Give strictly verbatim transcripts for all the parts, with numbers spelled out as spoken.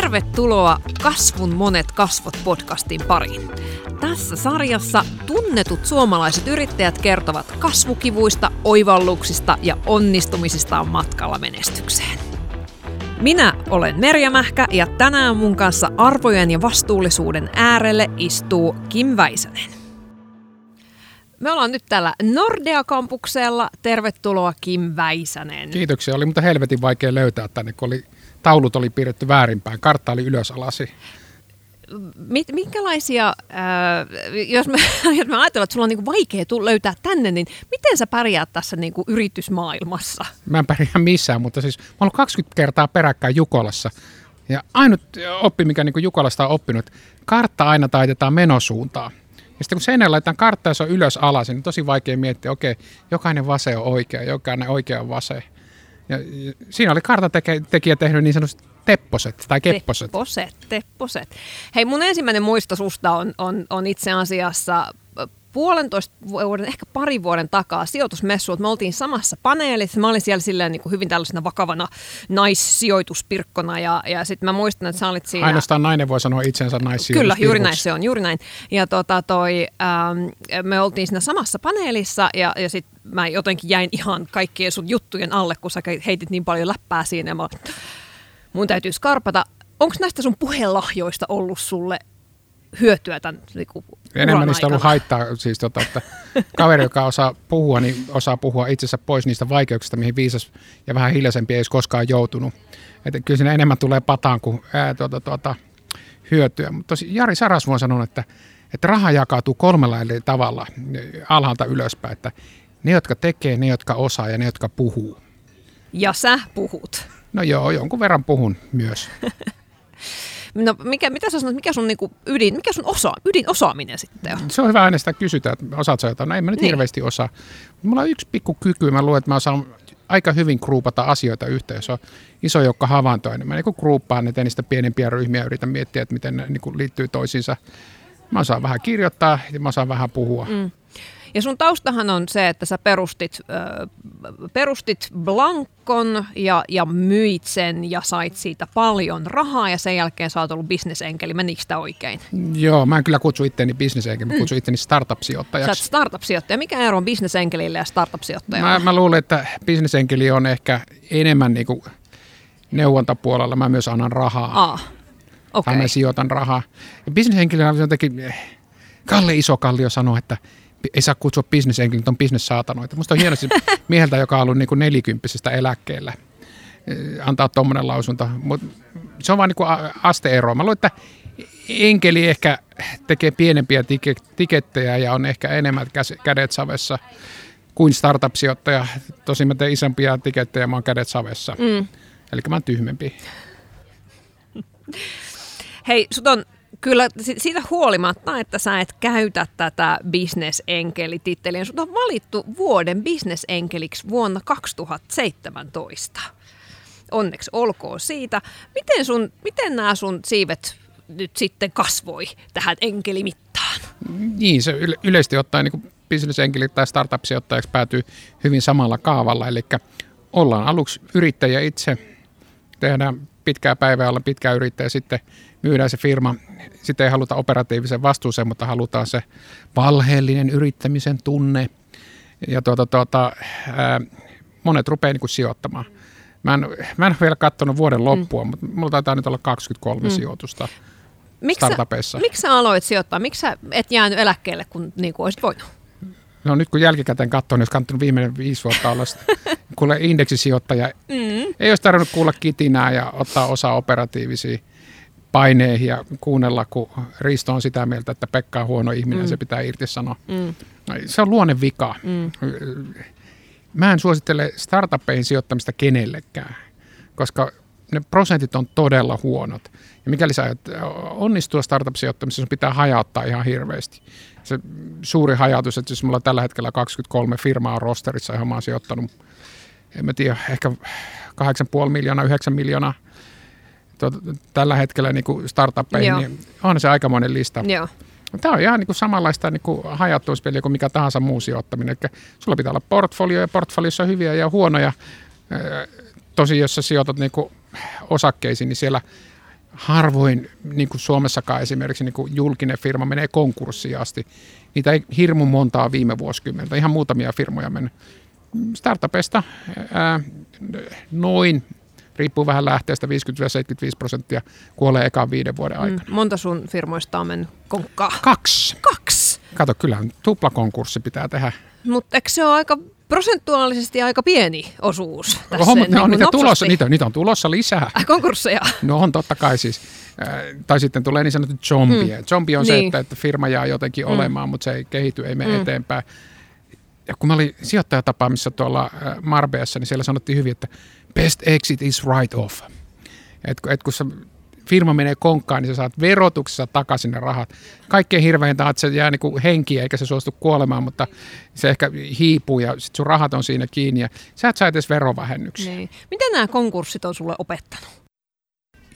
Tervetuloa Kasvun monet kasvot -podcastin pariin. Tässä sarjassa tunnetut suomalaiset yrittäjät kertovat kasvukivuista, oivalluksista ja onnistumisistaan matkalla menestykseen. Minä olen Merja Mähkä ja tänään mun kanssa arvojen ja vastuullisuuden äärelle istuu Kim Väisänen. Me ollaan nyt täällä Nordea-kampuksella. Tervetuloa Kim Väisänen. Kiitoksia. Oli mutta helvetin vaikea löytää tänne, kun oli, taulut oli piirretty väärinpäin. Kartta oli ylös alasi. Minkälaisia, äh, jos, me, jos me ajatellaan, että sulla on niin kuin vaikea löytää tänne, niin miten sä pärjäät tässä niin kuin yritysmaailmassa? Mä en pärjää missään, mutta siis mä oon ollut kaksikymmentä kertaa peräkkäin Jukolassa. Ja ainut oppi, mikä niin kuin Jukolasta on oppinut, että kartta aina taitetaan menosuuntaan. Ja sitten kun seinään laitetaan kartta, jos on ylös alasin, niin tosi vaikea miettiä, okei, jokainen vase on oikea, jokainen oikea on vase. Ja siinä oli kartantekijä tehnyt niin sanotusti tepposet tai kepposet. Tepposet, tepposet. Hei, mun ensimmäinen muisto susta on, on, on itse asiassa puolentoista vuoden, ehkä parin vuoden takaa sijoitusmessuilta. Me oltiin samassa paneelissa. Mä olin siellä silleen niin kuin hyvin tällaisena vakavana naissijoituspirkkona ja, ja sitten mä muistan, että sä olit siinä... Ainoastaan nainen voi sanoa itsensä naissijoituspirkoksi. Kyllä, juuri näin se on, juuri näin. Ja tota toi, ähm, me oltiin siinä samassa paneelissa ja, ja sitten mä jotenkin jäin ihan kaikkien sun juttujen alle, kun sä heitit niin paljon läppää siinä ja mä, mun täytyy skarpata. Onko näistä sun puhelahjoista ollut sulle hyötyä tämän niinku, enemmän niistä on ollut haittaa, siis, tota, että kaveri, joka osaa puhua, niin osaa puhua itsensä pois niistä vaikeuksista, mihin viisas ja vähän hiljaisempi ei olisi koskaan joutunut. Et kyllä siinä enemmän tulee pataan kuin ää, tuota, tuota, hyötyä. Mutta Jari Sarasvuo on sanonut, että, että raha jakautuu kolmella eri tavalla alhaalta ylöspäin. Että ne, jotka tekee, ne, jotka osaa ja ne, jotka puhuu. Ja sä puhut. No joo, jonkun verran puhun myös. No, mikä, mitä sä sanot, mikä sun niinku ydin, mikä sun osa, ydinosaaminen sitten on? Se on hyvä aina sitä kysytään, että osaat sä jotain. No, en mä nyt niin hirveästi osaa. Mulla on yksi pikku kyky. Mä luulen, että mä osaan aika hyvin kruupata asioita yhteen. Se on iso joukko havaintoja. Mä niinku kruuppaan, ne teen niistä pienempiä ryhmiä ja yritän miettiä, että miten ne niinku liittyy toisiinsa. Mä osaan vähän kirjoittaa ja mä osaan vähän puhua. Mm. Ja sun taustahan on se, että sä perustit, äh, perustit Blanccon ja, ja myit sen ja sait siitä paljon rahaa ja sen jälkeen sä oot ollut bisnesenkeli. Menikö sitä oikein? Joo, mä en kyllä kutsu itteeni bisnesenkeli, mä mm. kutsun itteeni startup-sijoittajaksi. Sä oot startup-sijoittaja. Mikä ero on bisnesenkelillä ja startup-sijoittajalla? Mä, mä luulen, että bisnesenkeli on ehkä enemmän niinku neuvontapuolella. Mä myös annan rahaa. Aa, okay. Tai mä sijoitan rahaa. Ja bisnesenkelillä on jotenkin, Kalle Isokallio sanoi, että ei saa kutsua bisnesenkelin, on bisnessaatanoita. Musta on hienosti mieheltä, joka on ollut niinku nelikymppisestä eläkkeellä, antaa tuommoinen lausunto. Mut se on vaan niinku asteero. Mä luulen, että enkeli ehkä tekee pienempiä tikettejä ja on ehkä enemmän kädet savessa kuin startup-sijoittaja. Tosin mä teen isompia tikettejä, mä oon kädet savessa. Mm. Eli mä oon tyhmempi. Hei, sut on... Kyllä siitä huolimatta, että sä et käytä tätä bisnesenkelititteliä, sut on valittu vuoden bisnesenkeliksi vuonna kaksituhattaseitsemäntoista. Onneksi olkoon siitä. Miten, sun, miten nämä sun siivet nyt sitten kasvoi tähän enkelimittaan? Niin, se yle- yleisesti ottaen niin bisnesenkeli tai startup-sijoittajaksi päätyy hyvin samalla kaavalla. Eli ollaan aluksi yrittäjä itse, tehdään pitkää päivää, ollaan pitkää yrittäjä, sitten myydään se firma. Sitten ei haluta operatiivisen vastuuseen, mutta halutaan se valheellinen yrittämisen tunne. Ja tuota, tuota, ää, monet rupeaa niin kuin sijoittamaan. Mä en, mä en ole vielä katsonut vuoden loppua, mm. mutta mulla taitaa nyt olla kaksikymmentäkolme mm. sijoitusta miks startupeissa. Miksi sä aloit sijoittaa? Miksi sä et jäänyt eläkkeelle, kun niin kuin olisit voinut? No nyt kun jälkikäteen katsoo, niin jos kannattanut viimeinen viisi vuotta olla kuule indeksisijoittaja. Mm. Ei olisi tarvinnut kuulla kitinää ja ottaa osaa operatiivisia paineihin ja kuunnella, kun Risto on sitä mieltä, että Pekka on huono ihminen, mm. se pitää irtisanoa. Mm. Se on luonnevika. Mm. Mä en suosittele startupeihin sijoittamista kenellekään, koska ne prosentit on todella huonot. Ja mikäli sä ajat onnistua startup-sijoittamisessa, sun pitää hajauttaa ihan hirveästi. Se suuri hajautus, että jos mulla tällä hetkellä kaksikymmentäkolme firmaa on rosterissa, johon mä oon sijoittanut, en mä tiedä, ehkä kahdeksan pilkku viisi miljoonaa, yhdeksän miljoonaa. Tällä hetkellä niin kuin startuppeihin, niin on se aikamoinen lista. Joo. Tämä on ihan niin kuin samanlaista niin kuin hajautumispeliä kuin mikä tahansa muu sijoittaminen. Eli sulla pitää olla portfolio, ja portfoliossa on hyviä ja huonoja. Tosi, jos sä sijoitat niin kuin osakkeisiin, niin siellä harvoin, niin kuin Suomessakaan esimerkiksi, niin kuin julkinen firma menee konkurssiin asti. Niitä ei hirmu montaa viime vuosikymmentä, ihan muutamia firmoja mennyt. Startupeista ää, noin, riippuu vähän lähteestä, viisikymmentä seitsemänkymmentäviisi prosenttia kuolee ekaan viiden vuoden aikana. Mm, monta sun firmoista on mennyt konkkaan? Kaksi. Kaksi? Kato, kyllähän tuplakonkurssi pitää tehdä. Mutta eikö se ole aika prosentuaalisesti aika pieni osuus tässä? Oho, niin on niitä, tulossa, niitä, niitä on tulossa lisää. Ai, konkursseja? No on totta kai siis. Äh, tai sitten tulee niin sanottu zombie. Mm. Zombie on niin. se, että, että firma jää jotenkin mm. olemaan, mutta se ei kehity, ei mene mm. eteenpäin. Ja kun mä olin sijoittajatapaamissa tuolla Marbeassa, niin siellä sanottiin hyvin, että best exit is right off. Että et kun se firma menee konkkaan, niin sä saat verotuksessa takaisin ne rahat. Kaikkein hirveintä on, että se jää niinku henkiä eikä se suostu kuolemaan, mutta se ehkä hiipuu ja sit sun rahat on siinä kiinni. Ja sä et saa edes verovähennyksiä. Niin. Mitä nämä konkurssit on sulle opettanut?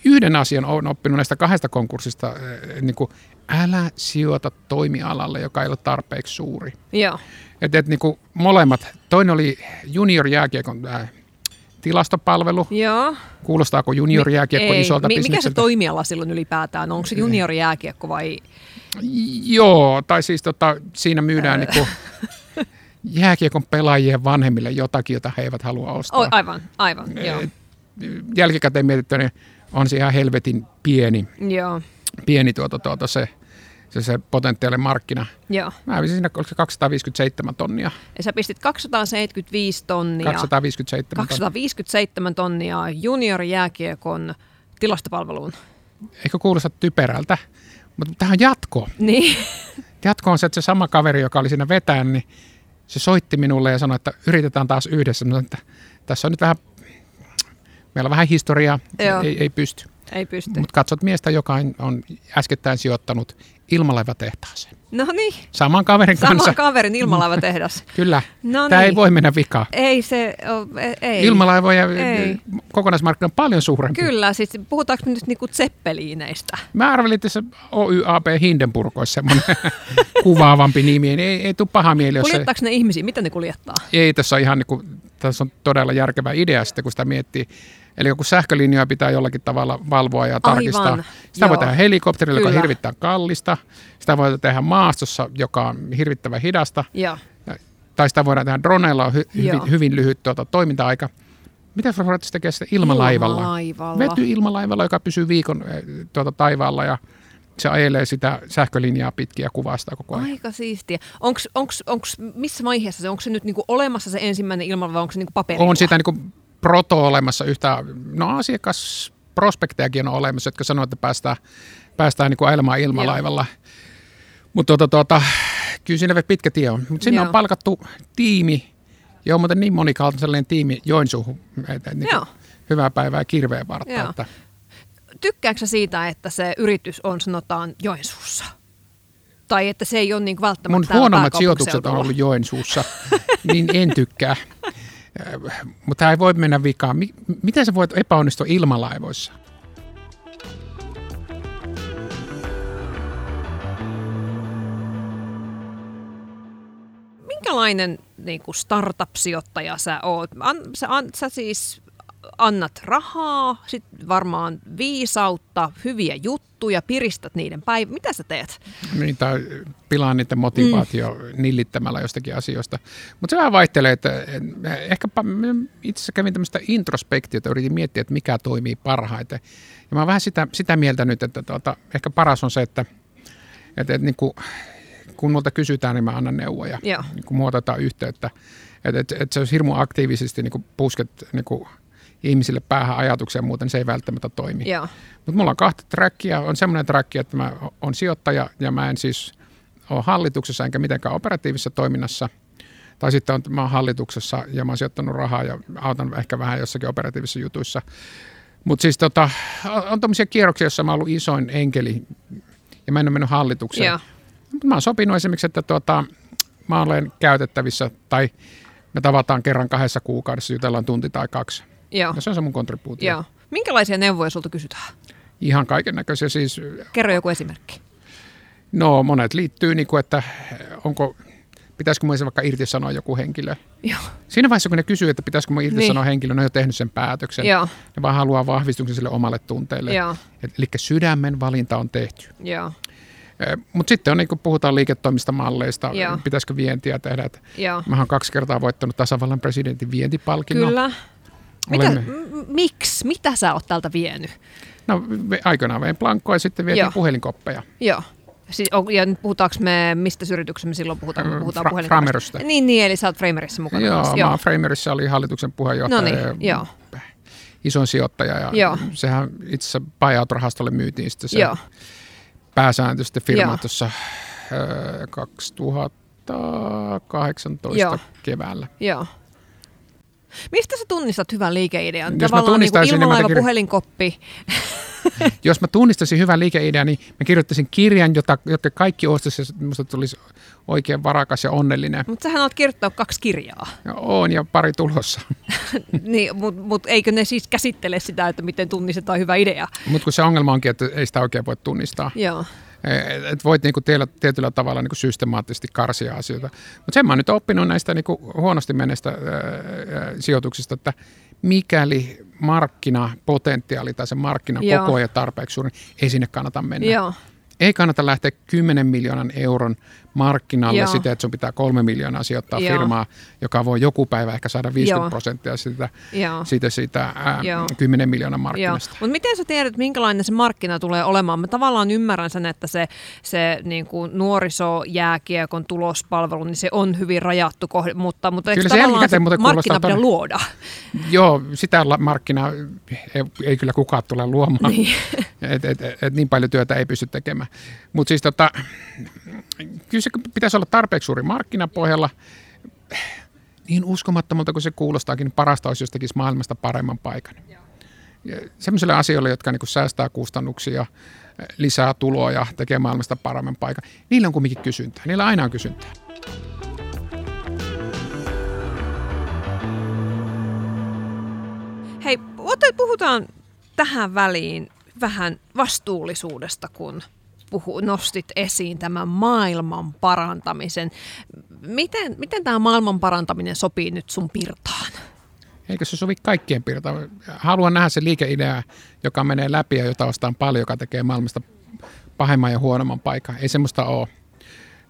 Yhden asian olen oppinut näistä kahdesta konkurssista, niin kuin älä sijoita toimialalle, joka ei ole tarpeeksi suuri. Joo. Että et, niin kuin molemmat, toinen oli junior-jääkiekon äh, tilastopalvelu. Joo. Kuulostaako junior-jääkiekko isolta Mi- bisnekseltä? Mikä se toimiala silloin ylipäätään? Onko se junior-jääkiekko vai? Joo, tai siis tota, siinä myydään Ää... niin kuin jääkiekon pelaajien vanhemmille jotakin, jota he eivät halua ostaa. O, aivan, aivan, joo. Jälkikäteen mietittyneen on se ihan helvetin pieni, joo. pieni tuota, tuota, se, se, se potentiaalinen markkina. Joo. Mä hävisin siinä, oliko se kaksisataaviisikymmentäseitsemän tonnia. Ja sä pistit kaksisataaseitsemänkymmentäviisi tonnia. kaksisataaviisikymmentäseitsemän tonnia junior-jääkiekon tilastopalveluun. Eikö kuulosta typerältä? Mutta tähän on jatko. Niin. Jatko on se, että se sama kaveri, joka oli siinä vetäen, niin se soitti minulle ja sanoi, että yritetään taas yhdessä. Mä sanoin, että tässä on nyt vähän... Meillä on vähän historiaa, ei, ei pysty. Ei pysty. Mutta katsot miestä, joka on äskettäin sijoittanut ilmalaivatehtaaseen. No niin. Saman kaverin Saman kanssa. Saman kaverin ilmalaivatehdas. Kyllä. Noniin. Tämä ei voi mennä vikaan. Ei se, ei. Ilmalaivoja ei. Kokonaismarkkina on paljon suurempi. Kyllä, siis puhutaanko nyt niinku tseppeliineistä? Mä arvelin, että se O Y A P Hindenburg olisi semmoinen kuvaavampi nimi. Ei, ei tule paha mieli. Kuljettaako ne ihmisiä? Mitä ne kuljettaa? Ei, tässä on ihan niinku, tässä on todella järkevä idea sitten, kun sitä miettii. Eli joku sähkölinjoja pitää jollakin tavalla valvoa ja tarkistaa. Aivan, sitä joo. voi tehdä helikopterilla, Kyllä. joka on hirvittävän kallista. Sitä voi tehdä maastossa, joka on hirvittävän hidasta. Ja. Tai sitä voidaan tehdä droneilla, on hy- hyvin, hyvin lyhyt tuota, toiminta-aika. Mitä sä voit tekemään sitä ilmalaivalla? ilmalaivalla? Vety ilmalaivalla, joka pysyy viikon tuota, taivaalla ja se ajelee sitä sähkölinjaa pitkin ja kuvaa sitä koko ajan. Aika siistiä. Onks, onks, onks, missä vaiheessa se? Onko se nyt niinku olemassa se ensimmäinen ilmalaiva vai onko se niinku paperilla? On sitä niinku proto olemassa yhtä, no asiakasprospektejakin on olemassa, jotka sanoo, että päästään, päästään niin kuin ailemaan ilmalaivalla. Mutta tuota, tuota, kyllä siinä pitkä tie on. Mutta sinne Joo. on palkattu tiimi, ja on muuten niin monikaltainen tiimi Joensuuhun, niin hyvää päivää kirveen vartta. Että... Tykkääkö sä siitä, että se yritys on sanotaan Joensuussa? Tai että se ei ole niin välttämättä mun huonommat sijoitukset on ollut Joensuussa, niin en tykkää. Mutta tämä ei voi mennä vikaan. Miten sä voit epäonnistua ilmalaivoissa? Minkälainen niin kuin startup-sijoittaja sä oot? An, sä, an, sä siis annat rahaa, sit varmaan viisautta, hyviä juttuja, piristät niiden päivä. Mitä sä teet? Niin, tai pilaan niiden motivaatio mm. nillittämällä jostakin asioista. Mutta se vähän vaihtelee, että ehkä itse asiassa kävin tämmöistä introspektiota, yritin miettiä, että mikä toimii parhaiten. Ja mä oon vähän sitä, sitä mieltä nyt, että tuota, ehkä paras on se, että, että, että niin kun, kun multa kysytään, niin mä annan neuvoja. Joo. Kun muototaan yhteyttä. Että et, et se olisi hirmu aktiivisesti niin pusket... Niin ihmisille päähän ajatuksia muuten, se ei välttämättä toimi. Mutta mulla on kahta trackia. On semmoinen track, että mä oon sijoittaja ja mä en siis ole hallituksessa enkä mitenkään operatiivisessa toiminnassa. Tai sitten on, mä oon hallituksessa ja mä oon sijoittanut rahaa ja autan ehkä vähän jossakin operatiivisissa jutuissa. Mutta siis tota, on tommosia kierroksia, joissa mä oon ollut isoin enkeli ja mä en ole mennyt hallitukseen. Mutta mä oon sopinut esimerkiksi, että tota, mä olen käytettävissä tai me tavataan kerran kahdessa kuukaudessa, jutellaan tunti tai kaksi. Joo. Ja se on se mun kontribuutio. Joo. Minkälaisia neuvoja sulta kysytään? Ihan kaikennäköisiä siis. Kerro joku esimerkki. No monet liittyy, niin kuin, että onko, pitäisikö minun vaikka irtisanoa joku henkilö. Joo. Siinä vaiheessa, kun ne kysyy, että pitäisikö minun irtisanoa niin. henkilö, ne on jo tehnyt sen päätöksen. Joo. Ne vaan haluaa vahvistuksen sille omalle tunteelle. Joo. Eli sydämen valinta on tehty. Joo. Mutta sitten on, niin kun puhutaan liiketoimista malleista, Joo. pitäisikö vientiä tehdä. Mä oon kaksi kertaa voittanut tasavallan presidentin vientipalkinnon. Kyllä. Mitä, m- miksi? Mitä sä oot täältä vienyt? No aikanaan vein Blanccoa ja sitten vietin Joo. puhelinkoppeja. Joo. Siis, ja nyt puhutaanko me, mistä yrityksestä me silloin puhutaan, kun puhutaan Fra- puhelinkoppista? Framerystä. Niin, niin, eli sä oot Frameryssä mukana. Joo, kanssa. mä oon Frameryssä, oli hallituksen puheenjohtaja. No niin, ja isoin sijoittaja. Ja Joo. sehän itse asiassa buyout-rahastolle myytiin sitten se Joo. pääsääntö sitten firmaa tuossa kaksituhattakahdeksantoista Joo. keväällä. Joo. Mistä sä tunnistat hyvän liikeidean? Tavallaan niin kuin ilmalaiva niin kir... puhelinkoppi. Jos mä tunnistaisin hyvän liikeidean, niin mä kirjoittaisin kirjan, jota, jotta kaikki ostaisivat, ja musta tulisi oikein varakas ja onnellinen. Mutta sähän olet kirjoittanut kaksi kirjaa. Ja on ja pari tulossa. Niin, mutta mut eikö ne siis käsittele sitä, että miten tunnistetaan hyvä idea? Mutta kun se ongelma onkin, että ei sitä oikein voi tunnistaa. Joo. Että voit niinku teillä, tietyllä tavalla niinku systemaattisesti karsia asioita. Mutta sen mä oon nyt oppinut näistä niinku huonosti menneistä ää, sijoituksista, että mikäli markkinapotentiaali tai se markkinan Joo. koko ajan tarpeeksi suurin, ei sinne kannata mennä. Joo. Ei kannata lähteä kymmenen miljoonan euron markkinalle Joo. sitä, että sun pitää kolme miljoonaa sijoittaa Joo. firmaa, joka voi joku päivä ehkä saada viisikymmentä prosenttia sitä, sitä, sitä ää, kymmenen miljoonan markkinasta. Mutta miten sä tiedät, minkälainen se markkina tulee olemaan? Mä tavallaan ymmärrän sen, että se, se niin kuin nuorisojääkiekon tulospalvelu, niin se on hyvin rajattu kohde, mutta, mutta eikö tavallaan se markkina pidä luoda? Joo, sitä markkinaa ei, ei kyllä kukaan tule luomaan. Niin. Et, et, et, et niin paljon työtä ei pysty tekemään. Mutta siis tota, kyllä se pitäisi olla tarpeeksi suuri markkinapohjalla. Niin uskomattomalta kuin se kuulostaakin, niin parasta olisi, jos tekisi maailmasta paremman paikan. Sellaisille asioille, jotka niinku säästää kustannuksia, lisää tuloja, tekee maailmasta paremman paikan, niillä on kumminkin kysyntää. Niillä aina on kysyntää. Hei, puhutaan tähän väliin vähän vastuullisuudesta, kun puhu, nostit esiin tämän maailman parantamisen. Miten, miten tämä maailman parantaminen sopii nyt sun pirtaan? Eikö se sovi kaikkien pirtaan? Haluan nähdä se liikeidea, joka menee läpi ja jota ostaan paljon, joka tekee maailmasta pahemman ja huonomman paikan. Ei semmoista ole.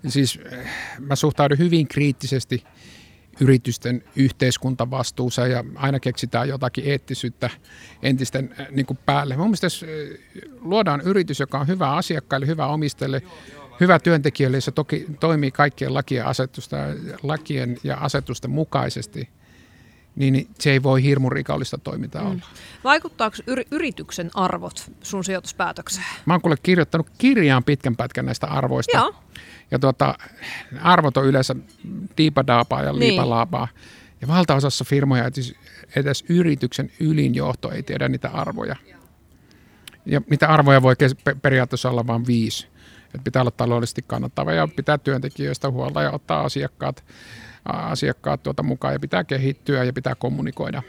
Siis mä suhtaudun hyvin kriittisesti yritysten yhteiskuntavastuuseen ja aina keksitään jotakin eettisyyttä entisten niin kuin päälle. Mun mielestä jos luodaan yritys, joka on hyvä asiakkaille, hyvä omistajille, hyvä työntekijöille, se toki toimii kaikkien lakien, asetusta, lakien ja asetusten mukaisesti, niin se ei voi hirmun rikollista toimintaa mm. olla. Vaikuttaako yr- yrityksen arvot sun sijoituspäätökseen? Mä oon kuule kirjoittanut kirjaan pitkän pätkän näistä arvoista. Joo. Ja tuota, arvot on yleensä tiipadaapaa ja liipalaapaa. Niin. Ja valtaosassa firmoja, edes yrityksen ylin johto ei tiedä niitä arvoja. Ja niitä arvoja voi kes- periaatteessa olla vain viisi. Et pitää olla taloudellisesti kannattava ja pitää työntekijöistä huolta ja ottaa asiakkaat, asiakkaat tuota mukaan ja pitää kehittyä ja pitää kommunikoida.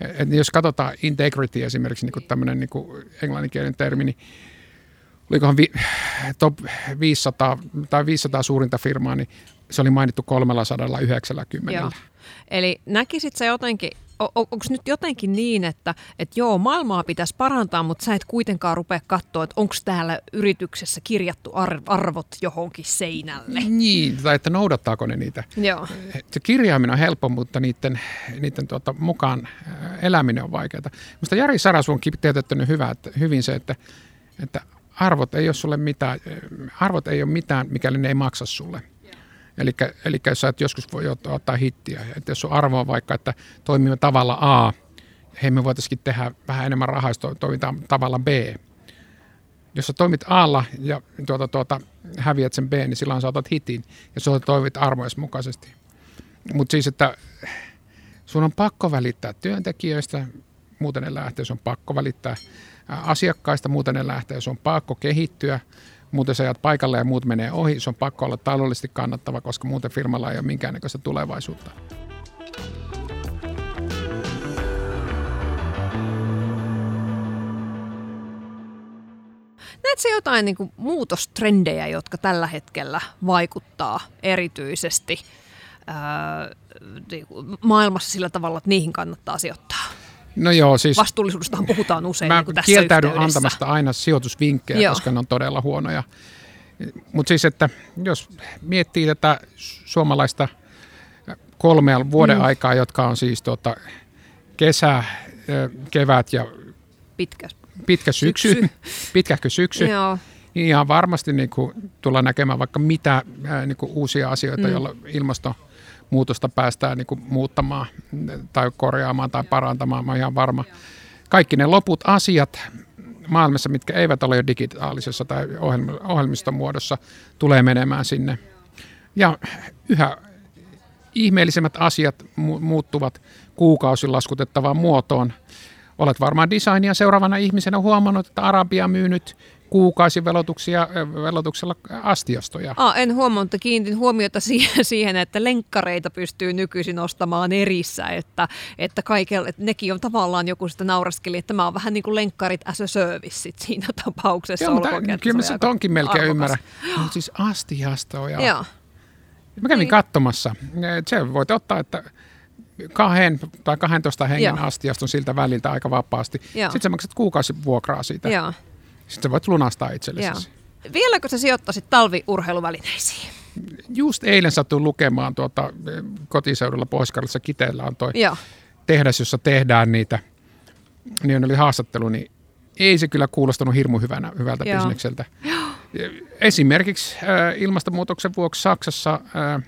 Et jos katsotaan integrity esimerkiksi, niin tämmöinen niin englanninkielinen termi, niin olikohan vi, top viisisataa tai viisisataa suurinta firmaa, niin se oli mainittu kolmesataayhdeksänkymmentä. Joo. Eli näkisit sä jotenkin, on, onko nyt jotenkin niin, että et joo, maailmaa pitäisi parantaa, mutta sä et kuitenkaan rupea katsoa, että onko täällä yrityksessä kirjattu arvot johonkin seinälle? Niin, tai että noudattaako ne niitä. Joo. Se kirjaaminen on helppo, mutta niiden, niiden tuota, mukaan eläminen on vaikeaa. Musta Jari Sarasvuo on kiteyttänyt hyvä, että, hyvin se, että, että arvot ei ole sulle mitään, arvot ei ole mitään, mikäli ne ei maksa sulle. Elikkä, elikkä jos sä et joskus voi ottaa hittiä, että jos sun arvo on vaikka, että toimimme tavalla A, hei me voitaisiin tehdä vähän enemmän rahaa, jos toimitaan tavalla B. Jos sä toimit A:lla ja tuota, tuota, häviät sen B, niin silloin sä otat hitin ja sä toimit arvojen mukaisesti. Mutta siis, että sun on pakko välittää työntekijöistä, muuten ne lähtee, jos on pakko välittää asiakkaista, muuten ne lähtee, jos on pakko kehittyä, muuten sä jäät paikalle ja muut menee ohi, se on pakko olla taloudellisesti kannattava, koska muuten firmalla ei ole minkäännäköistä tulevaisuutta. Näetkö jotain niin kuin muutostrendejä, jotka tällä hetkellä vaikuttaa erityisesti ää, maailmassa sillä tavalla, että niihin kannattaa sijoittaa? No joo, siis vastuullisuudestahan puhutaan usein mä niin tässä kieltäydyn yhteydessä. Antamasta aina sijoitusvinkkejä, joo. Koska ne on todella huonoja. Mutta siis, että jos miettii tätä suomalaista kolmea vuoden aikaa, mm. jotka on siis tuota kesä, kevät ja pitkä, pitkä syksy, syksy. pitkähkö syksy, joo. Niin ihan varmasti niin kuin tullaan näkemään vaikka mitä niin kuin uusia asioita, mm. joilla ilmastonmuutosta päästään niin kuin muuttamaan tai korjaamaan tai parantamaan, mä oon ihan varma. Kaikki ne loput asiat maailmassa, mitkä eivät ole jo digitaalisessa tai ohjelmiston muodossa, tulee menemään sinne. Ja yhä ihmeellisemmät asiat muuttuvat kuukausin laskutettavaan muotoon. Olet varmaan designia seuraavana ihmisenä huomannut, että Arabia myy nyt kuukausivelotuksella astiostoja. Ah, en huomannut, kiinnitin huomiota siihen, että lenkkareita pystyy nykyisin ostamaan erissä, että, että, kaikella, että nekin on tavallaan joku sitä nauraskeli, että tämä on vähän niin kuin lenkkarit as a service siinä tapauksessa. Joo, mutta kyllä mä sen tonkin melkein ymmärrän. Mutta siis astiostoja. Joo. Mä kävin niin katsomassa. Se voit ottaa, että kahden tai kahdentoista hengen astiasta on siltä väliltä aika vapaasti. Joo. Sitten sä maksat kuukausivuokraa siitä. Joo. Sitten sä voit lunastaa itsellesi. Vieläkö sä sijoittaisit talviurheiluvälineisiin? Just eilen sattuin lukemaan tuota kotiseudulla Pohjois-Karjalassa Kiteellä on toi Joo. tehdas, jossa tehdään niitä. Niin oli haastattelu, niin ei se kyllä kuulostanut hirmu hyvänä, hyvältä Joo. bisnekseltä. Esimerkiksi äh, ilmastonmuutoksen vuoksi Saksassa äh,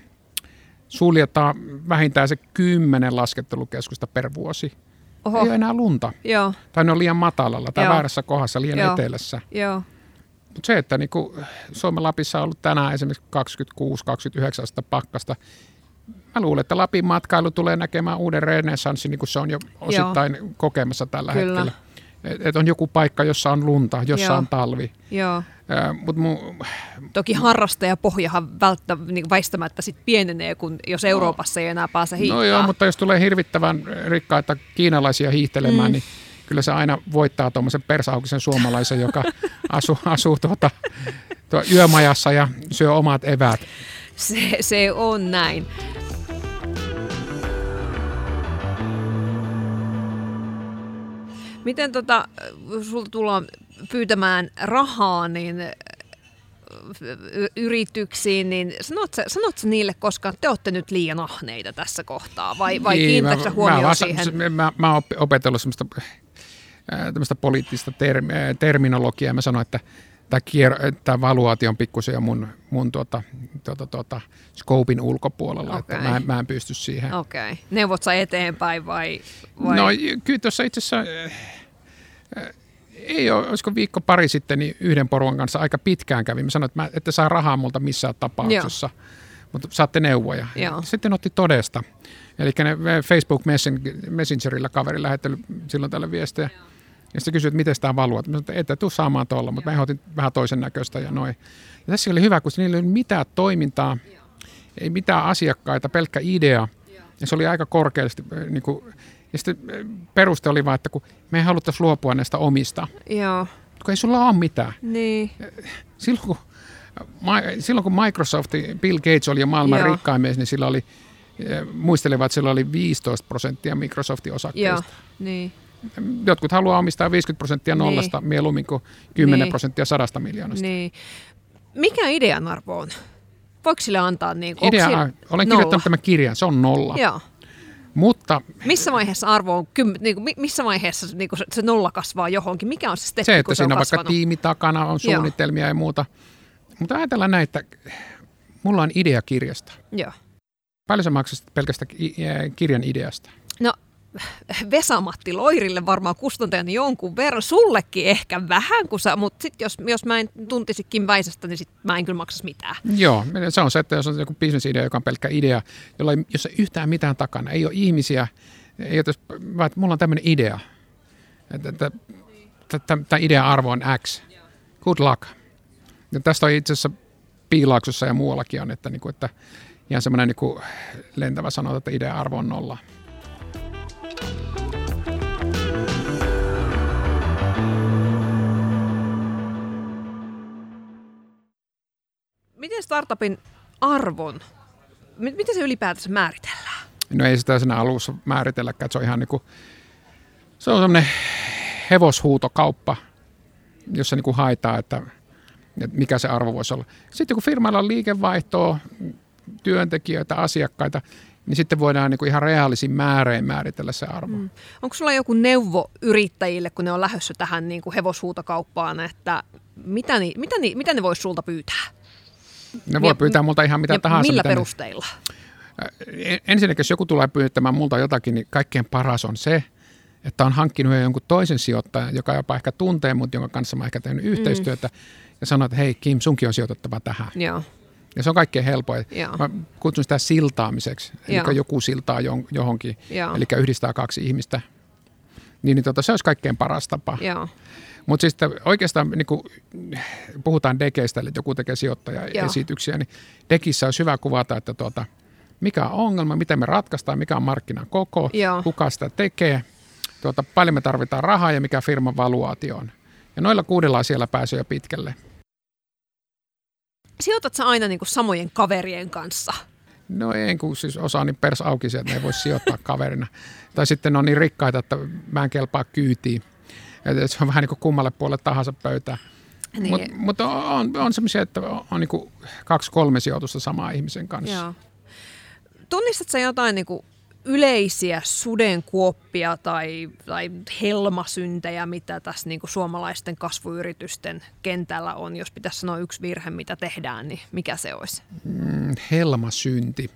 suljetaan vähintään se kymmenen laskettelukeskusta per vuosi. Oho. Ei ole enää lunta. Joo. Tai ne on liian matalalla tai Joo. väärässä kohdassa, liian Joo. etelässä. Mutta se, että niinku Suomen Lapissa on ollut tänään esimerkiksi kaksikymmentäkuusi kaksikymmentäyhdeksän sitä pakkasta. Mä luulen, että Lapin matkailu tulee näkemään uuden renessanssin, niin kuin se on jo osittain Joo. kokemassa tällä Kyllä. hetkellä. Että on joku paikka, jossa on lunta, jossa Joo. on talvi. Joo. Ää, mut mu... Toki harrastajapohjahan välttä, niin väistämättä sit pienenee, kun jos Euroopassa no. ei enää pääse hiihtää. No joo, mutta jos tulee hirvittävän rikkaita kiinalaisia hiihtelemään, mm. niin kyllä se aina voittaa tuommoisen persaukisen suomalaisen, joka asuu, asuu tuota, tuo yömajassa ja syö omat eväät. Se, se on näin. Miten tota, sulta tullaan pyytämään rahaa niin yrityksiin, niin sanotko, sanotko niille koskaan, että te olette nyt liian ahneita tässä kohtaa, vai, vai kiinnitätkö huomioon mä, siihen? Mä, mä, mä oon opetellut semmoista tämmöistä poliittista term, terminologiaa, mä sanoin, että tämä, kier, tämä valuaatio on pikkusen jo mun, mun tuota, tuota, tuota, skoopin ulkopuolella, okay. että mä, mä en pysty siihen. Okei. Okay. Neuvot sä eteenpäin vai, vai? No kyllä tuossa itse asiassa, äh, ei ole, olisiko viikko pari sitten, niin yhden porukan kanssa aika pitkään kävin. Mä sanoin, että mä, ette saa rahaa multa missään tapauksessa, Joo. mutta saatte neuvoja. Joo. Sitten otti todesta. Eli ne Facebook Messengerillä kaveri lähetteli silloin tällä viestejä. Joo. Ja sitten kysyit, että miten tämä valuat. Mä sanoin, että ette tule saamaan tuolla, mutta mä ehdotin vähän toisen näköistä ja noin. Ja tässä oli hyvä, kun niillä ei ollut mitään toimintaa, ei mitään asiakkaita, pelkkä idea. Ja se oli aika korkeasti. Niin kuin, ja sitten peruste oli vaan, että kun me ei haluttaisi luopua näistä omista. Joo. Kun ei sulla ole mitään. Niin. Silloin kun, silloin kun Microsoftin Bill Gates oli jo maailman Joo. rikkain mies, niin sillä oli, muistelevat, että sillä oli viisitoista prosenttia Microsoftin osakkeista. Joo, niin. Jotkut haluaa omistaa viisikymmentä prosenttia nollasta niin. mieluummin kuin kymmenen prosenttia sadasta miljoonasta. Niin. Mikä idean arvo on? Voiko sille antaa niin kuin idea, Olen nolla. kirjoittanut tämän kirjan, se on nolla. Joo. Mutta missä vaiheessa arvo on kymmen, niin kuin, missä vaiheessa niin kuin se nolla kasvaa johonkin? Mikä on se steppi, se, että se siinä on kasvanut? Vaikka tiimi takana on suunnitelmia Joo. ja muuta. Mutta ajatellaan näin, että mulla on idea kirjasta. Joo. Paljon sä maksat pelkästään kirjan ideasta? No. Vesa-Matti Loirille varmaan kustantajana jonkun verran, sullekin ehkä vähän, kun sä, mutta sit jos, jos mä en tuntisi Kim Väisästä, niin sit mä en kyllä maksas mitään. Joo, se on se, että jos on joku bisnesidea, joka on pelkkä idea, jolla ei, jos ei yhtään mitään takana, ei ole ihmisiä, ei ole, vaan mulla on tämmöinen idea, että tämä idean arvo on X, good luck. Ja tästä on itse asiassa Piilaaksossa ja muuallakin on, että, niinku, että ihan semmoinen niinku lentävä sanota, että idean arvo on nolla. startupin arvon? Miten se ylipäätänsä määritellään? No ei sitä siinä alussa määritelläkään, että se on ihan niin kuin, se on semmoinen hevoshuutokauppa, jossa niin kuin haetaan, että, että mikä se arvo voisi olla. Sitten kun firmalla on liikevaihtoa, työntekijöitä, asiakkaita, niin sitten voidaan niin kuin ihan reaalisin määrein määritellä se arvo. Mm. Onko sulla joku neuvo yrittäjille, kun ne on lähdössä tähän niin kuin hevoshuutokauppaan, että mitä, ni, mitä, ni, mitä ne voisi sulta pyytää? Ne voi ja, pyytää multa ihan mitä tahansa. Millä mitä perusteilla? Ne... Ensinnäkin, jos joku tulee pyytämään multa jotakin, niin kaikkein paras on se, että on hankkinut jo jonkun toisen sijoittajan, joka jopa ehkä tuntee mut, jonka kanssa mä ehkä tehnyt yhteistyötä, mm. ja sanoo, että hei Kim, sunkin on sijoitettava tähän. Joo. Ja se on kaikkein helpoin. Joo. Mä kutsun sitä siltaamiseksi, eli joku siltaa johonkin, eli yhdistää kaksi ihmistä. Niin, niin tota, se olisi kaikkein paras tapa. Mutta siis oikeastaan, niin kun puhutaan dekeistä, eli joku tekee sijoittajaesityksiä, niin dekissä olisi hyvä kuvata, että tuota, mikä on ongelma, miten me ratkaistaan, mikä on markkinan koko, Joo. kuka sitä tekee, tuota, paljon me tarvitaan rahaa ja mikä firman valuaatio on. Ja noilla kuudella siellä pääsee jo pitkälle. Sijoitatko sä aina niin kuin samojen kaverien kanssa? No en, kun siis osaa niin pers auki sieltä, että ne ei voi sijoittaa kaverina. Tai sitten ne on niin rikkaita, että mä en kelpaa kyytiin. Et se on vähän niin kuin kummalle puolelle tahansa pöytää. Niin. Mutta mut on, on semmoisia, että on niin kuin kaksi kolme sijoitusta samaa ihmisen kanssa. Joo. Tunnistatko sä jotain niin kuin yleisiä sudenkuoppia tai, tai helmasyntejä, mitä tässä niin kuin suomalaisten kasvuyritysten kentällä on? Jos pitäisi sanoa yksi virhe, mitä tehdään, niin mikä se olisi? Mm, helmasynti.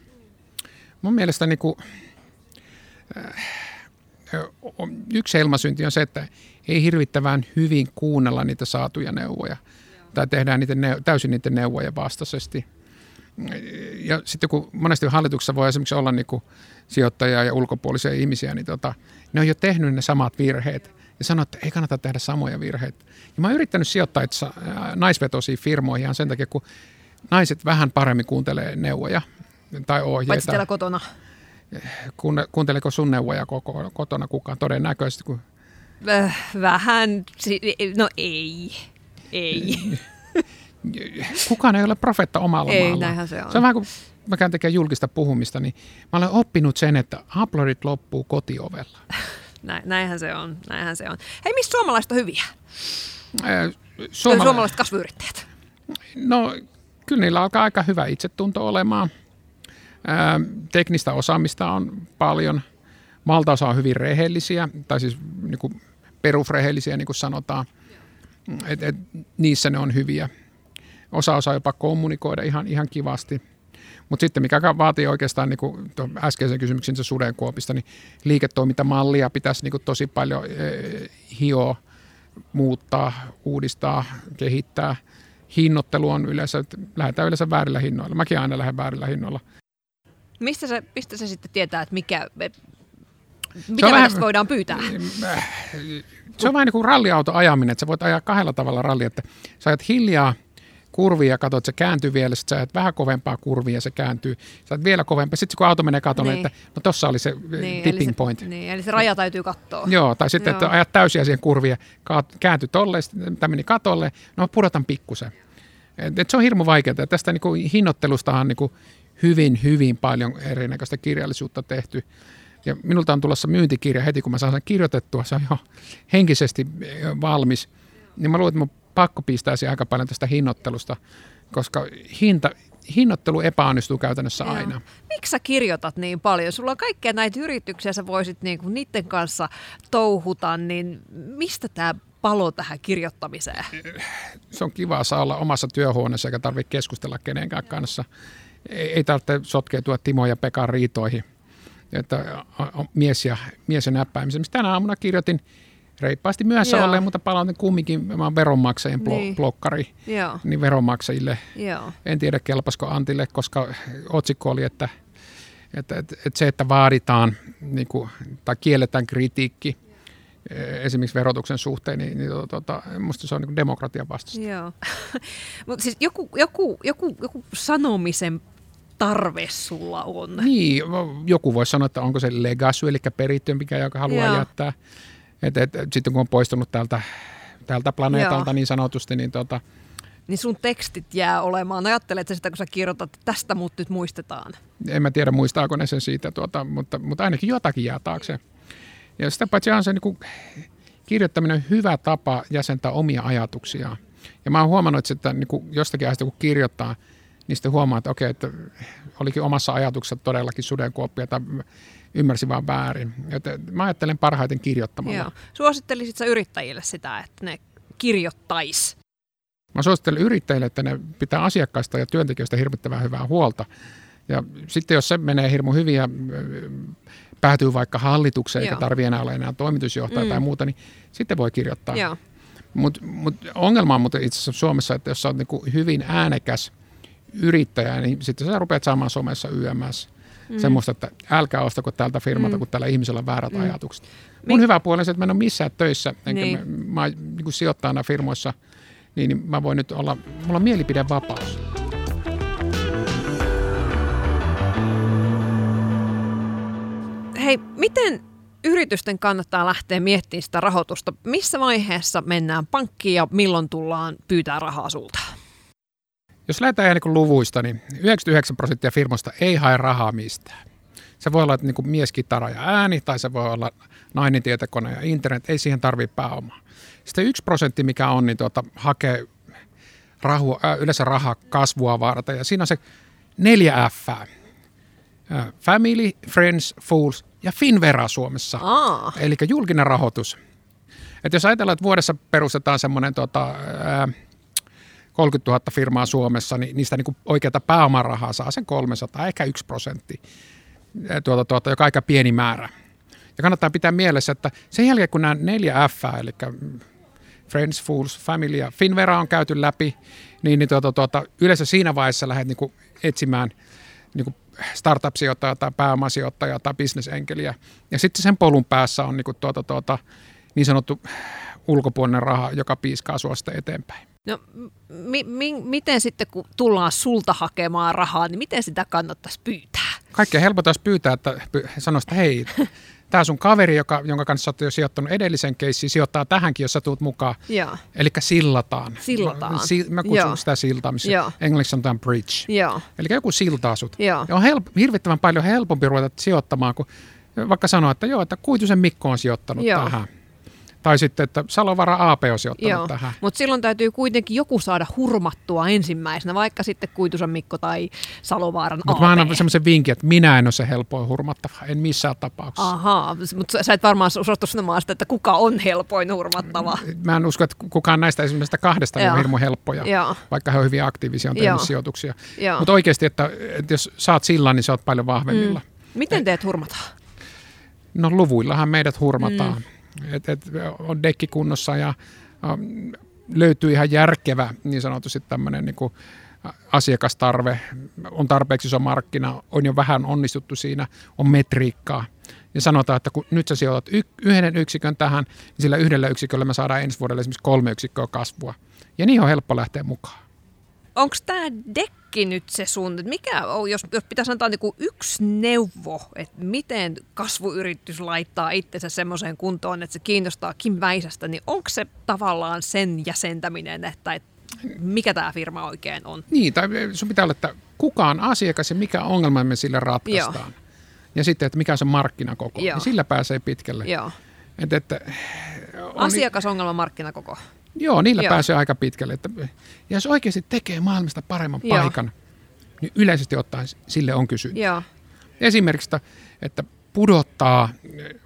Mun mielestä niin kuin, äh, yksi helmasynti on se, että ei hirvittävän hyvin kuunnella niitä saatuja neuvoja. Joo. Tai tehdään niitä neu- täysin niiden neuvoja vastaisesti. Ja sitten kun monesti hallituksessa voi esimerkiksi olla niin kuin sijoittajia ja ulkopuolisia ihmisiä, niin tota, ne on jo tehnyt ne samat virheet ja sanoo, että ei kannata tehdä samoja virheitä. Ja mä oon yrittänyt sijoittaa itse naisvetoisiin firmoihin ihan sen takia, kun naiset vähän paremmin kuuntelee neuvoja tai ohjeita. Paitsi täällä kotona. Kuunteleeko sun neuvoja koko, kotona kukaan todennäköisesti? Kun... Vähän, no ei, ei. Kukaan ei ole profeetta omalla ei, maallaan. Se on. Se on vähän kuin mä käyn tekemään julkista puhumista, niin mä olen oppinut sen, että aplorit loppuu kotiovella. Näinhän se on, näinhän se on. Hei, mistä suomalaiset on hyviä? Suomala... Suomalaiset kasvuyrittäjät. No, kyllä niillä alkaa aika hyvä itsetunto olemaan. Teknistä osaamista on paljon. Valtaosa on hyvin rehellisiä, tai siis niin kuin perusrehellisiä, niin kuin sanotaan. Et, et, niissä ne on hyviä. Osa osaa jopa kommunikoida ihan, ihan kivasti. Mutta sitten mikä vaatii oikeastaan niin kuin äskeisen kysymyksen sudenkuopista, niin liiketoimintamallia pitäisi niin kuin tosi paljon eh, hioa, muuttaa, uudistaa, kehittää. Hinnoittelu on yleensä, lähdetään yleensä väärillä hinnoilla. Mäkin aina lähden väärillä hinnoilla. Mistä se, mistä se sitten tietää, että mikä... Mitä vähän, voidaan pyytää? Se on vähän niin kuin ralliauto ajaminen, että sä voit ajaa kahdella tavalla rallia, että sä ajat hiljaa kurvia ja katsot, että se kääntyy vielä, sitten sä ajat vähän kovempaa kurvia ja se kääntyy, sä ajat vielä kovempaa, sitten kun auto menee katolle, niin. Että no tossa oli se niin, tipping se, point. Niin, eli se raja täytyy katsoa. Joo, tai sitten Joo. että ajat täysiä siihen kurvia, käänty tolle, tämä meni katolle, no pudotan pikkusen. Et, et se on hirmu vaikeaa, tästä niin kuin hinnoittelustahan niin kuin hyvin, hyvin paljon erinäköistä kirjallisuutta tehty. Ja minulta on tulossa myyntikirja heti, kun mä saan sen kirjoitettua, se on jo henkisesti valmis. Niin mä luulen, että mun pakko pistää siihen aika paljon tästä hinnoittelusta, koska hinta, hinnoittelu epäonnistuu käytännössä Joo. aina. Miksi sä kirjoitat niin paljon? Sulla on kaikkia näitä yrityksiä, sä voisit niinku niiden kanssa touhuta, niin mistä tää palo tähän kirjoittamiseen? Se on kiva saa olla omassa työhuoneessa, eikä tarvitse keskustella kenenkään kanssa. Ei tarvitse sotkeutua Timo ja Pekan riitoihin. Että mies ja, mies ja näppäimisen. Mistä tänä aamuna kirjoitin reippaasti myöhässä olleen, mutta palautin kumminkin. Mä oon veronmaksajien niin. blokkari, Joo. niin veronmaksajille. Joo. En tiedä kelpasko Antille, koska otsikko oli, että, että, että, että se, että vaaditaan niin kuin, tai kielletään kritiikki esimerkiksi verotuksen suhteen, niin, niin tuota, musta se on niin demokratian vastaista. Joo. Mut siis joku, joku, joku, joku sanomisen tarve sulla on. Niin, joku voi sanoa, että onko se legacy, eli perintö, mikä joka haluaa Joo. jättää. Et, et, sitten kun on poistunut tältä, tältä planeetalta Joo. niin sanotusti, niin tuota, niin sun tekstit jää olemaan. Ajatteletko sitä, kun sä kirjoitat, että tästä mut nyt muistetaan? En mä tiedä, muistaako ne sen siitä, tuota, mutta, mutta ainakin jotakin jää taakse. Ja sitä paitsi on se niin kuin, kirjoittaminen on hyvä tapa jäsentää omia ajatuksiaan. Ja mä oon huomannut, että niin kuin jostakin aiheesta kun kirjoittaa, niin sitten huomaa, että okei, että olikin omassa ajatuksessa todellakin sudenkuoppia tai ymmärsin vaan väärin. Joten mä ajattelen parhaiten kirjoittamalla. Joo. Suosittelisit sä yrittäjille sitä, että ne kirjoittaisi? Mä suosittelen yrittäjille, että ne pitää asiakkaista ja työntekijöistä hirvittävän hyvää huolta. Ja sitten jos se menee hirmu hyvin ja päätyy vaikka hallitukseen, Joo. eikä tarvitse enää olla enää toimitusjohtaja mm. tai muuta, niin sitten voi kirjoittaa. Mut, mut ongelma on muuten itse asiassa Suomessa, että jos sä oot niinku hyvin äänekäs yrittäjä, niin sitten sä rupeat saamaan somessa Y M S. Mm. Semmoista, että älkää ostako tältä firmalta, mm. kun tällä ihmisellä on väärät mm. ajatukset. Mun Me... hyvä puoli on se, että mä en ole missään töissä, enkä niin. mä, mä niin sijoittajana firmoissa, niin mä voin nyt olla, mulla on mielipidevapaus. Hei, miten yritysten kannattaa lähteä miettimään sitä rahoitusta? Missä vaiheessa mennään pankkiin ja milloin tullaan pyytää rahaa sulta? Jos lähdetään ihan niin luvuista, niin yhdeksänkymmentäyhdeksän prosenttia firmoista ei hae rahaa mistään. Se voi olla että niin mieskitara ja ääni, tai se voi olla nainen tietokone ja internet, ei siihen tarvitse pääomaa. Sitten yksi prosentti, mikä on, niin tuota, hakee rahua, äh, yleensä rahaa kasvua varten, ja siinä on se neljä F. Family, Friends, Fools ja Finvera Suomessa, oh. eli julkinen rahoitus. Et jos ajatellaan, että vuodessa perustetaan semmoinen... Tuota, äh, kolmekymmentätuhatta firmaa Suomessa, niin niistä niinku oikeata pääomarahaa saa sen kolmesataa, ehkä yksi prosentti, tuota, tuota, joka on aika pieni määrä. Ja kannattaa pitää mielessä, että sen jälkeen kun nämä neljä F, eli Friends, Fools, Family ja Finvera on käyty läpi, niin, niin tuota, tuota, yleensä siinä vaiheessa lähdet niinku etsimään niinku startup-sijoittajaa tai pääomasijoittajaa tai bisnesenkeliä. Ja sitten sen polun päässä on niinku tuota, tuota, niin sanottu ulkopuolinen raha, joka piiskaa sua sitten eteenpäin. No mi- mi- miten sitten, kun tullaan sulta hakemaan rahaa, niin miten sitä kannattaisi pyytää? Kaikkea helpotaan pyytää, että py- sanoisi, että hei, tämä sun kaveri, joka, jonka kanssa olet jo sijoittanut edellisen keissiin, sijoittaa tähänkin, jos sä tulet mukaan. Eli sillataan. Sillataan. Si- mä kutsun Joo. sitä siltaamista. Englanniksi sanotaan bridge. Eli joku siltaa sut. Ja on help- hirvittävän paljon helpompi ruveta sijoittamaan, kun vaikka sanoa, että joo, että Kuitusen Mikko on sijoittanut Joo. tähän. Tai sitten, että Salovara A P on sijoittanut Joo, tähän. Mutta silloin täytyy kuitenkin joku saada hurmattua ensimmäisenä, vaikka sitten Kuitusen Mikko tai Salovaaran mut A P. Mutta mä annan semmoisen vinkin, että minä en ole se helpoin hurmattava, en missään tapauksessa. Ahaa, mutta sä et varmaan suostu sanomaan sitä, että kuka on helpoin hurmattava. Mä en usko, että kukaan näistä esimerkiksi kahdesta ei ole hirmu helppoja, Joo. vaikka he on hyvin aktiivisia, on tehnyt Joo. sijoituksia. Mutta oikeasti, että, että jos saat sillan, niin sä oot paljon vahvemmilla. Mm. Miten teet hurmataan? No luvuillahan meidät hurmataan. Mm. Että et, on dekki kunnossa ja um, löytyy ihan järkevä niin sanotusti tämmöinen niinku asiakastarve, on tarpeeksi iso markkina, on jo vähän onnistuttu siinä, on metriikkaa. Ja sanotaan, että kun nyt sä sijoitat y- yhden yksikön tähän, niin sillä yhdellä yksiköllä me saadaan ensi vuodelle esimerkiksi kolme yksikköä kasvua. Ja niihin on helppo lähteä mukaan. Onko tämä dekki nyt se sun, mikä on, jos, jos pitäisi antaa niinku yksi neuvo, että miten kasvuyritys laittaa itsensä semmoiseen kuntoon, että se kiinnostaa Kim Väisästä, niin onko se tavallaan sen jäsentäminen, että et mikä tämä firma oikein on? Niin, tai sun pitää olla, että kuka on asiakas ja mikä ongelma me sillä ratkaistaan. Joo. Ja sitten, että mikä on se markkinakoko, Joo. niin sillä pääsee pitkälle. Joo. Et, että on... Asiakasongelma, markkinakoko. Joo, niillä Joo. pääsee aika pitkälle. Että, ja jos oikeasti tekee maailmasta paremman Joo. paikan, niin yleisesti ottaen sille on kysynyt. Joo. Esimerkiksi, että pudottaa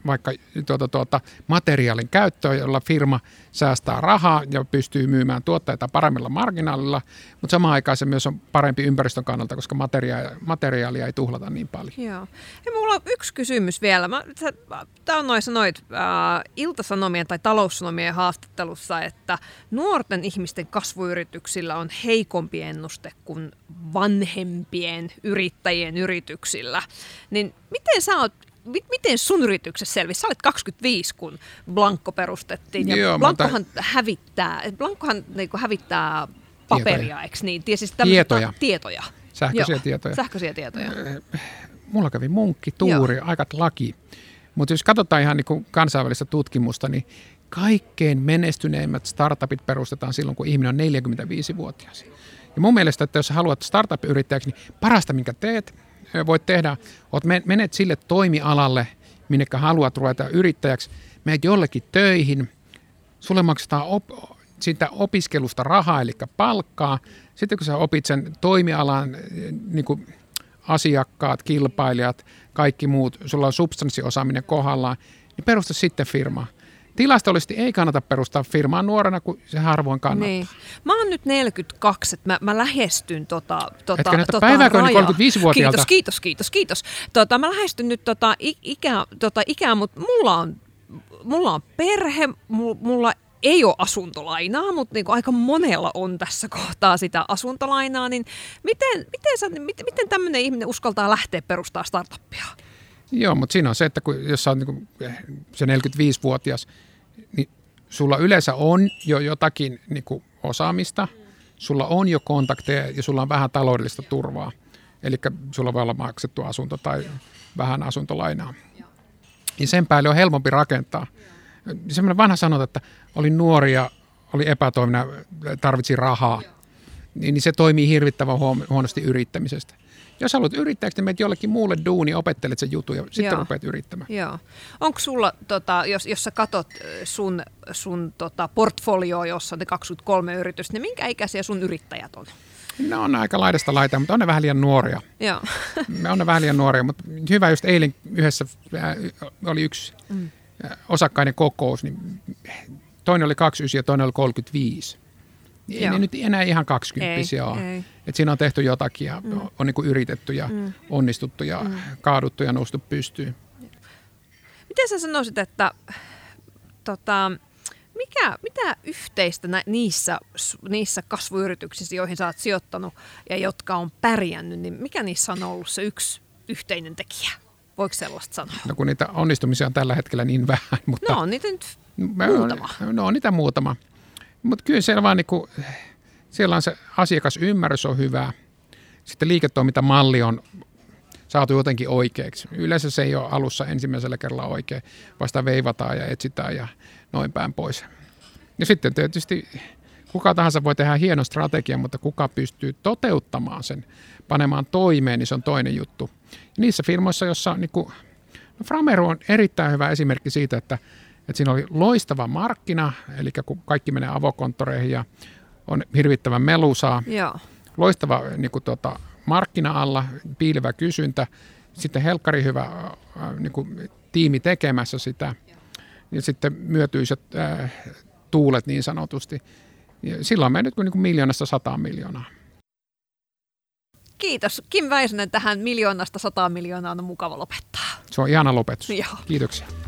vaikka tuota, tuota, materiaalin käyttöä, jolla firma säästää rahaa ja pystyy myymään tuotteita paremmilla marginaalilla, mutta samaan aikaan se myös on parempi ympäristön kannalta, koska materia- materiaalia ei tuhlata niin paljon. Joo. Ja mulla on yksi kysymys vielä. Tämä on noin sanoit ää, Ilta-Sanomien tai Taloussanomien haastattelussa, että nuorten ihmisten kasvuyrityksillä on heikompi ennuste kuin vanhempien yrittäjien yrityksillä. Niin miten sä oot Miten sun yrityksessä selvisi? Sä olit kaksikymmentäviisi, kun Blancco perustettiin. Ja Joo, Blanccohan, ta... hävittää, Blanccohan niin hävittää paperia, eikö niin? Siis tietoja. tietoja. Sähköisiä, Joo, tietoja. sähköisiä tietoja. Mulla kävi munkki, tuuri, Joo. aikat laki. Mutta jos katsotaan ihan niin kuin kansainvälistä tutkimusta, niin kaikkein menestyneimmät startupit perustetaan silloin, kun ihminen on neljäkymmentäviisivuotias. Ja mun mielestä, että jos haluat startup-yrittäjäksi, niin parasta, minkä teet, voit tehdä, oot menet sille toimialalle, minnekä haluat ruveta yrittäjäksi, menet jollekin töihin, sulle maksetaan op- siitä opiskelusta rahaa, eli palkkaa. Sitten kun sä opit sen toimialan niin kuin asiakkaat, kilpailijat, kaikki muut, sulla on substanssiosaaminen kohdallaan, niin perusta sitten firmaa. Tilastollisesti ei kannata perustaa firmaa nuorena, kun se harvoin kannattaa. Niin. Mä oon nyt neljäkymmentäkaksi, että mä, mä lähestyn tota, tota, Etkä tota päivääkö niin kolmekymmentäviisivuotiaalta? Kiitos, kiitos, kiitos. Tota, mä lähestyn nyt tota, ikää, tota, ikää, mutta mulla on, mulla on perhe, mulla ei ole asuntolainaa, mutta niin kuin aika monella on tässä kohtaa sitä asuntolainaa. Niin miten, miten, sä, miten, miten tämmöinen ihminen uskaltaa lähteä perustamaan startuppia? Joo, mutta siinä on se, että kun, jos sä oot niin se neljäkymmentäviisivuotias, niin sulla yleensä on jo jotakin niin kuin osaamista, sulla on jo kontakteja ja sulla on vähän taloudellista turvaa. Eli sulla voi olla maksettu asunto tai vähän asuntolainaa. Ja sen päälle on helpompi rakentaa. Sellainen vanha sanota, että oli nuori ja oli epätoiminen, tarvitsi rahaa, niin se toimii hirvittävän huonosti yrittämisestä. Jos haluat yrittäjäksi, niin menet jollekin muulle duuni, opettelet sen jutun ja sitten Joo. rupeat yrittämään. Joo. Onko sulla, tota, jos, jos sä katot sun, sun tota portfolioa, jossa on te kaksikymmentäkolme yritystä, niin minkä ikäisiä sun yrittäjät on? No on aika laidasta laitaa, mutta on ne vähän liian nuoria. Joo. Me on ne vähän liian nuoria, mutta hyvä just eilen yhdessä oli yksi mm. osakkainen kokous, niin toinen oli kaksikymmentäyhdeksän ja toinen oli kolmekymmentäviisi. Ei Joo. ne nyt enää ihan kaksikymppisiä ole. Et siinä on tehty jotakin ja mm. on niin kuin yritetty ja mm. onnistuttu ja mm. kaaduttu ja noustu pystyyn. Miten sä sanoisit, että tota, mikä, mitä yhteistä nä, niissä, niissä kasvuyrityksissä, joihin sä oot sijoittanut ja jotka on pärjännyt, niin mikä niissä on ollut se yksi yhteinen tekijä? Voiko sellaista sanoa? No kun niitä onnistumisia on tällä hetkellä niin vähän. Mutta no on niitä nyt muutama. No on niitä muutama. Mutta kyllä siellä vaan niinku, siellä on se asiakasymmärrys on hyvä. Sitten liiketoimintamalli on saatu jotenkin oikeaksi. Yleensä se ei ole alussa ensimmäisellä kerralla oikein, vasta veivataan ja etsitään ja noin päin pois. Ja sitten tietysti kuka tahansa voi tehdä hienon strategian, mutta kuka pystyy toteuttamaan sen, panemaan toimeen, niin se on toinen juttu. Ja niissä firmoissa, jossa on niinku, no Framery on erittäin hyvä esimerkki siitä, että Et siinä oli loistava markkina, eli kun kaikki menee avokonttoreihin ja on hirvittävän melusaa, Joo. loistava niin kuin, tuota, markkina-alla, piilevä kysyntä, sitten helkkari hyvä niin kuin, tiimi tekemässä sitä ja sitten myötyiset äh, tuulet niin sanotusti. Ja silloin mennyt niin kuin miljoonasta sataan miljoonaa. Kiitos. Kim Väisänen, tähän miljoonasta sataan miljoonaa on mukava lopettaa. Se on ihana lopetus. Joo. Kiitoksia.